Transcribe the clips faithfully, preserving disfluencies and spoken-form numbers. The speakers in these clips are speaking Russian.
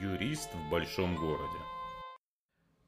Юрист в большом городе.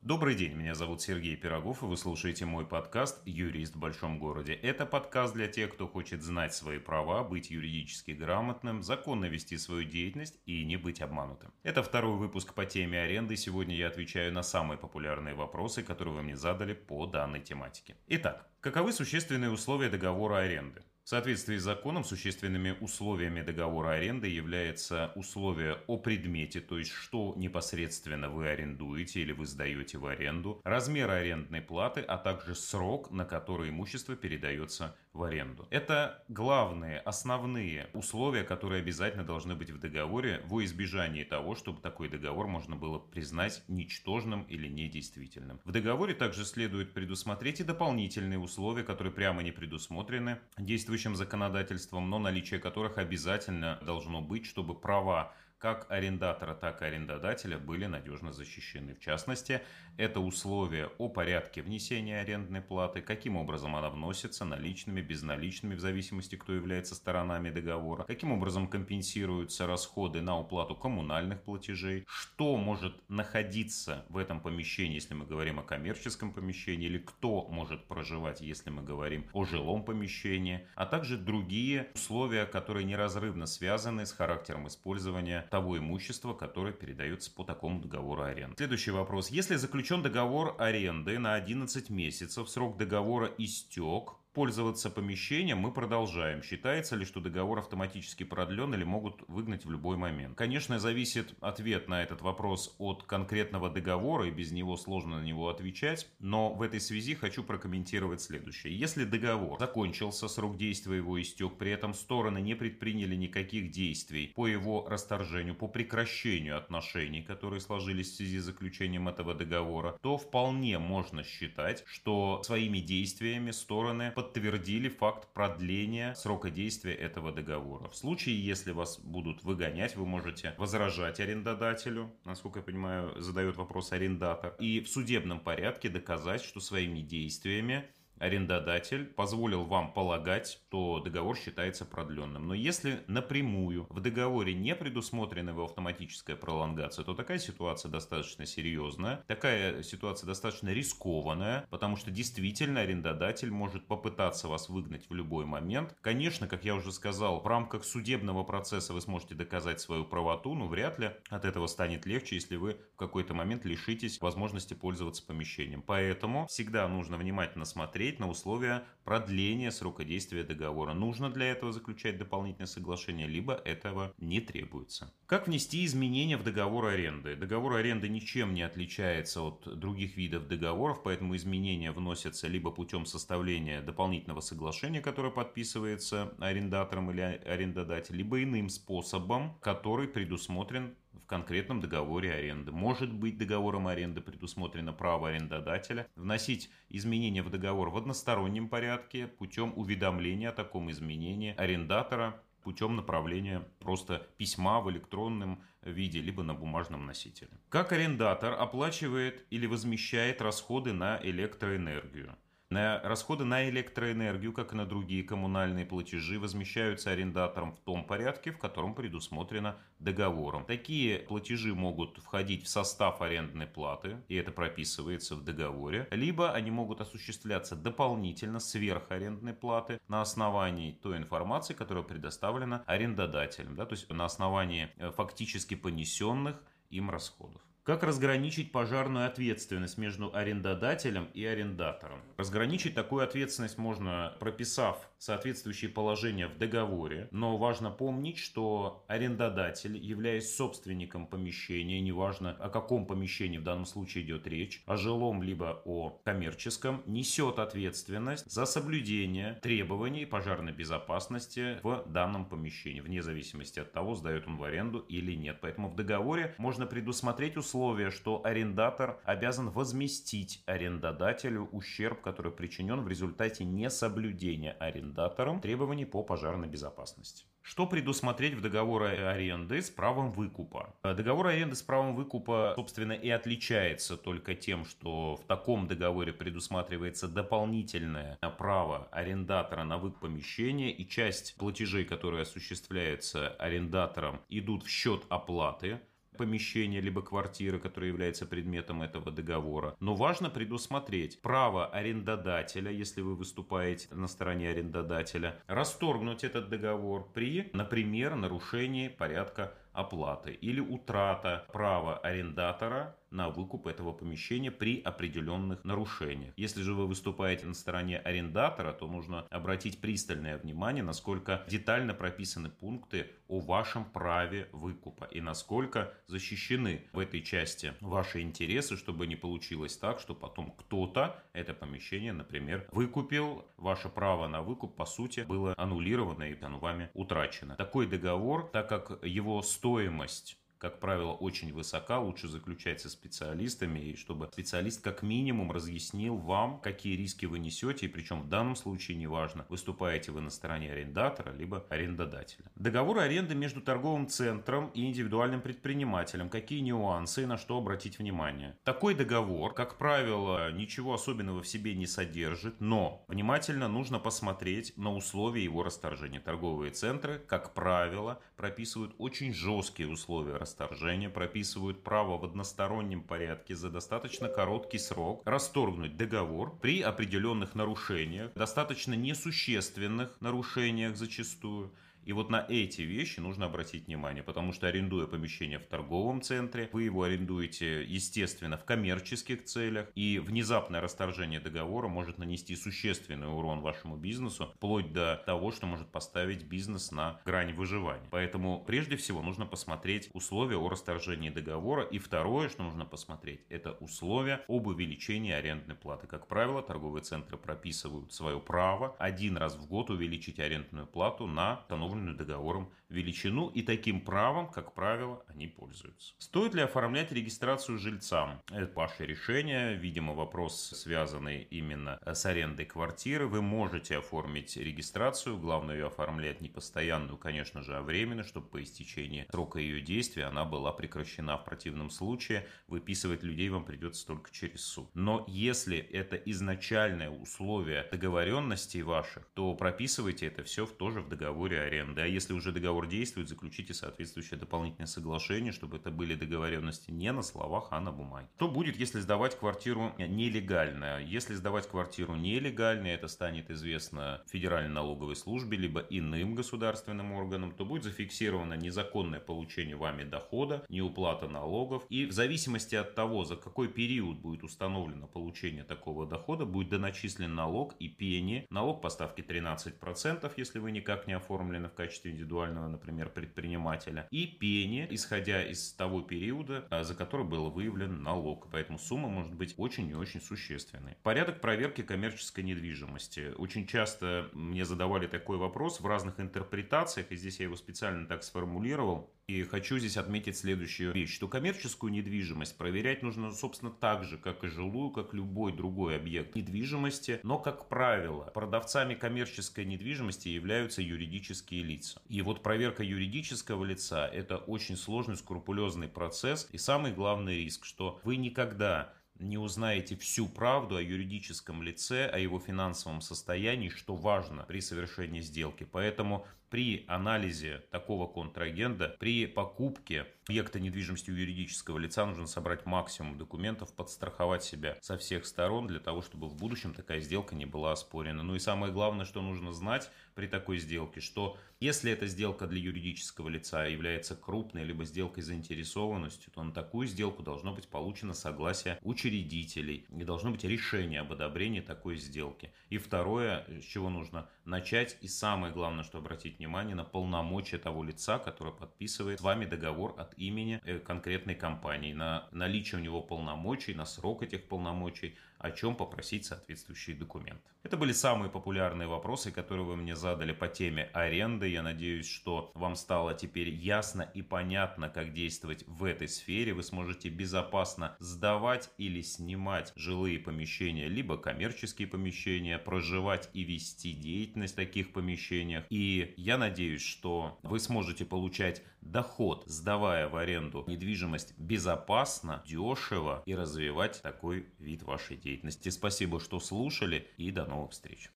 Добрый день, меня зовут Сергей Пирогов, и вы слушаете мой подкаст «Юрист в большом городе». Это подкаст для тех, кто хочет знать свои права, быть юридически грамотным, законно вести свою деятельность и не быть обманутым. Это второй выпуск по теме аренды. Сегодня я отвечаю на самые популярные вопросы, которые вы мне задали по данной тематике. Итак, каковы существенные условия договора аренды? В соответствии с законом существенными условиями договора аренды является условие о предмете, то есть что непосредственно вы арендуете или вы сдаете в аренду, размер арендной платы, а также срок, на который имущество передается в аренду. Это главные, основные условия, которые обязательно должны быть в договоре во избежание того, чтобы такой договор можно было признать ничтожным или недействительным. В договоре также следует предусмотреть и дополнительные условия, которые прямо не предусмотрены действующим законодательством, но наличие которых обязательно должно быть, чтобы права как арендатора, так и арендодателя были надежно защищены. В частности, это условия о порядке внесения арендной платы, каким образом она вносится, наличными, безналичными, в зависимости, кто является сторонами договора, каким образом компенсируются расходы на уплату коммунальных платежей, что может находиться в этом помещении, если мы говорим о коммерческом помещении, или кто может проживать, если мы говорим о жилом помещении, а также другие условия, которые неразрывно связаны с характером использования того имущества, которое передается по такому договору аренды. Следующий вопрос. Если заключен договор аренды на одиннадцать месяцев, срок договора истек, пользоваться помещением мы продолжаем. Считается ли, что договор автоматически продлен или могут выгнать в любой момент? Конечно, зависит ответ на этот вопрос от конкретного договора, и без него сложно на него отвечать. Но в этой связи хочу прокомментировать следующее. Если договор закончился, срок действия его истек, при этом стороны не предприняли никаких действий по его расторжению, по прекращению отношений, которые сложились в связи с заключением этого договора, то вполне можно считать, что своими действиями стороны подтвердили подтвердили факт продления срока действия этого договора. В случае, если вас будут выгонять, вы можете возражать арендодателю, насколько я понимаю, задает вопрос арендатор, и в судебном порядке доказать, что своими действиями арендодатель позволил вам полагать, что договор считается продленным. Но если напрямую в договоре не предусмотрена его автоматическая пролонгация, то такая ситуация достаточно серьезная, такая ситуация достаточно рискованная, потому что действительно арендодатель может попытаться вас выгнать в любой момент. Конечно, как я уже сказал, в рамках судебного процесса вы сможете доказать свою правоту, но вряд ли от этого станет легче, если вы в какой-то момент лишитесь возможности пользоваться помещением. Поэтому всегда нужно внимательно смотреть на условия продления срока действия договора. Нужно для этого заключать дополнительное соглашение, либо этого не требуется. Как внести изменения в договор аренды? Договор аренды ничем не отличается от других видов договоров, поэтому изменения вносятся либо путем составления дополнительного соглашения, которое подписывается арендатором или арендодателем, либо иным способом, который предусмотрен в конкретном договоре аренды. Может быть, договором аренды предусмотрено право арендодателя вносить изменения в договор в одностороннем порядке путем уведомления о таком изменении арендатора, путем направления просто письма в электронном виде, либо на бумажном носителе. Как арендатор оплачивает или возмещает расходы на электроэнергию? На расходы на электроэнергию, как и на другие коммунальные платежи, возмещаются арендатором в том порядке, в котором предусмотрено договором. Такие платежи могут входить в состав арендной платы, и это прописывается в договоре, либо они могут осуществляться дополнительно сверх арендной платы на основании той информации, которая предоставлена арендодателем, да, то есть на основании фактически понесенных им расходов. Как разграничить пожарную ответственность между арендодателем и арендатором? Разграничить такую ответственность можно, прописав соответствующие положения в договоре, но важно помнить, что арендодатель, являясь собственником помещения, неважно о каком помещении в данном случае идет речь, о жилом либо о коммерческом, несет ответственность за соблюдение требований пожарной безопасности в данном помещении, вне зависимости от того, сдает он в аренду или нет. Поэтому в договоре можно предусмотреть условия, Условие, что арендатор обязан возместить арендодателю ущерб, который причинен в результате несоблюдения арендатором требований по пожарной безопасности. Что предусмотреть в договоре аренды с правом выкупа? Договор аренды с правом выкупа, собственно, и отличается только тем, что в таком договоре предусматривается дополнительное право арендатора на выкуп помещения, и часть платежей, которые осуществляются арендатором, идут в счет оплаты помещения либо квартиры, которая является предметом этого договора. Но важно предусмотреть право арендодателя, если вы выступаете на стороне арендодателя, расторгнуть этот договор при, например, нарушении порядка оплаты или утрата права арендатора на выкуп этого помещения при определенных нарушениях. Если же вы выступаете на стороне арендатора, то нужно обратить пристальное внимание, насколько детально прописаны пункты о вашем праве выкупа и насколько защищены в этой части ваши интересы, чтобы не получилось так, что потом кто-то это помещение, например, выкупил, ваше право на выкуп, по сути, было аннулировано и оно вами утрачено. Такой договор, так как его стоимость, как правило, очень высока, лучше заключать со специалистами, и чтобы специалист как минимум разъяснил вам, какие риски вы несете, и причем в данном случае неважно, выступаете вы на стороне арендатора, либо арендодателя. Договор аренды между торговым центром и индивидуальным предпринимателем. Какие нюансы и на что обратить внимание? Такой договор, как правило, ничего особенного в себе не содержит, но внимательно нужно посмотреть на условия его расторжения. Торговые центры, как правило, прописывают очень жесткие условия расторжения. Расторжение, прописывают право в одностороннем порядке за достаточно короткий срок расторгнуть договор при определенных нарушениях, достаточно несущественных нарушениях зачастую. И вот на эти вещи нужно обратить внимание, потому что, арендуя помещение в торговом центре, вы его арендуете, естественно, в коммерческих целях, и внезапное расторжение договора может нанести существенный урон вашему бизнесу, вплоть до того, что может поставить бизнес на грань выживания. Поэтому, прежде всего, нужно посмотреть условия о расторжении договора, и второе, что нужно посмотреть, это условия об увеличении арендной платы. Как правило, торговые центры прописывают свое право один раз в год увеличить арендную плату на установленную договором величину, и таким правом, как правило, они пользуются. Стоит ли оформлять регистрацию жильцам? Это ваше решение. Видимо, вопрос, связанный именно с арендой квартиры. Вы можете оформить регистрацию. Главное ее оформлять не постоянную, конечно же, а временно, чтобы по истечении срока ее действия она была прекращена. В противном случае выписывать людей вам придется только через суд. Но если это изначальное условие договоренностей ваших, то прописывайте это все тоже в договоре аренды. А если уже договор действует, заключите соответствующее дополнительное соглашение, чтобы это были договоренности не на словах, а на бумаге. Что будет, если сдавать квартиру нелегально? Если сдавать квартиру нелегально, это станет известно Федеральной налоговой службе, либо иным государственным органам, то будет зафиксировано незаконное получение вами дохода, неуплата налогов. И в зависимости от того, за какой период будет установлено получение такого дохода, будет доначислен налог и пени. Налог по ставке тринадцать процентов, если вы никак не оформлены в качестве индивидуального, например, предпринимателя, и пени, исходя из того периода, за который был выявлен налог. Поэтому сумма может быть очень и очень существенной. Порядок проверки коммерческой недвижимости. Очень часто мне задавали такой вопрос в разных интерпретациях, и здесь я его специально так сформулировал. И хочу здесь отметить следующую вещь, что коммерческую недвижимость проверять нужно, собственно, так же, как и жилую, как любой другой объект недвижимости. Но, как правило, продавцами коммерческой недвижимости являются юридические лица. И вот проверка юридического лица – это очень сложный, скрупулезный процесс. И самый главный риск, что вы никогда не узнаете всю правду о юридическом лице, о его финансовом состоянии, что важно при совершении сделки. Поэтому при анализе такого контрагента, при покупке объекта недвижимости у юридического лица нужно собрать максимум документов, подстраховать себя со всех сторон для того, чтобы в будущем такая сделка не была оспорена. Ну и самое главное, что нужно знать при такой сделке, что если эта сделка для юридического лица является крупной, либо сделкой заинтересованностью, то на такую сделку должно быть получено согласие учредителей, и должно быть решение об одобрении такой сделки. И второе, с чего нужно начать, и самое главное, что обратить внимание, внимание на полномочия того лица, которое подписывает с вами договор от имени конкретной компании, на наличие у него полномочий, на срок этих полномочий, о чем попросить соответствующий документ. Это были самые популярные вопросы, которые вы мне задали по теме аренды. Я надеюсь, что вам стало теперь ясно и понятно, как действовать в этой сфере. Вы сможете безопасно сдавать или снимать жилые помещения, либо коммерческие помещения, проживать и вести деятельность в таких помещениях. И я Я надеюсь, что вы сможете получать доход, сдавая в аренду недвижимость безопасно, дешево, и развивать такой вид вашей деятельности. Спасибо, что слушали, и до новых встреч.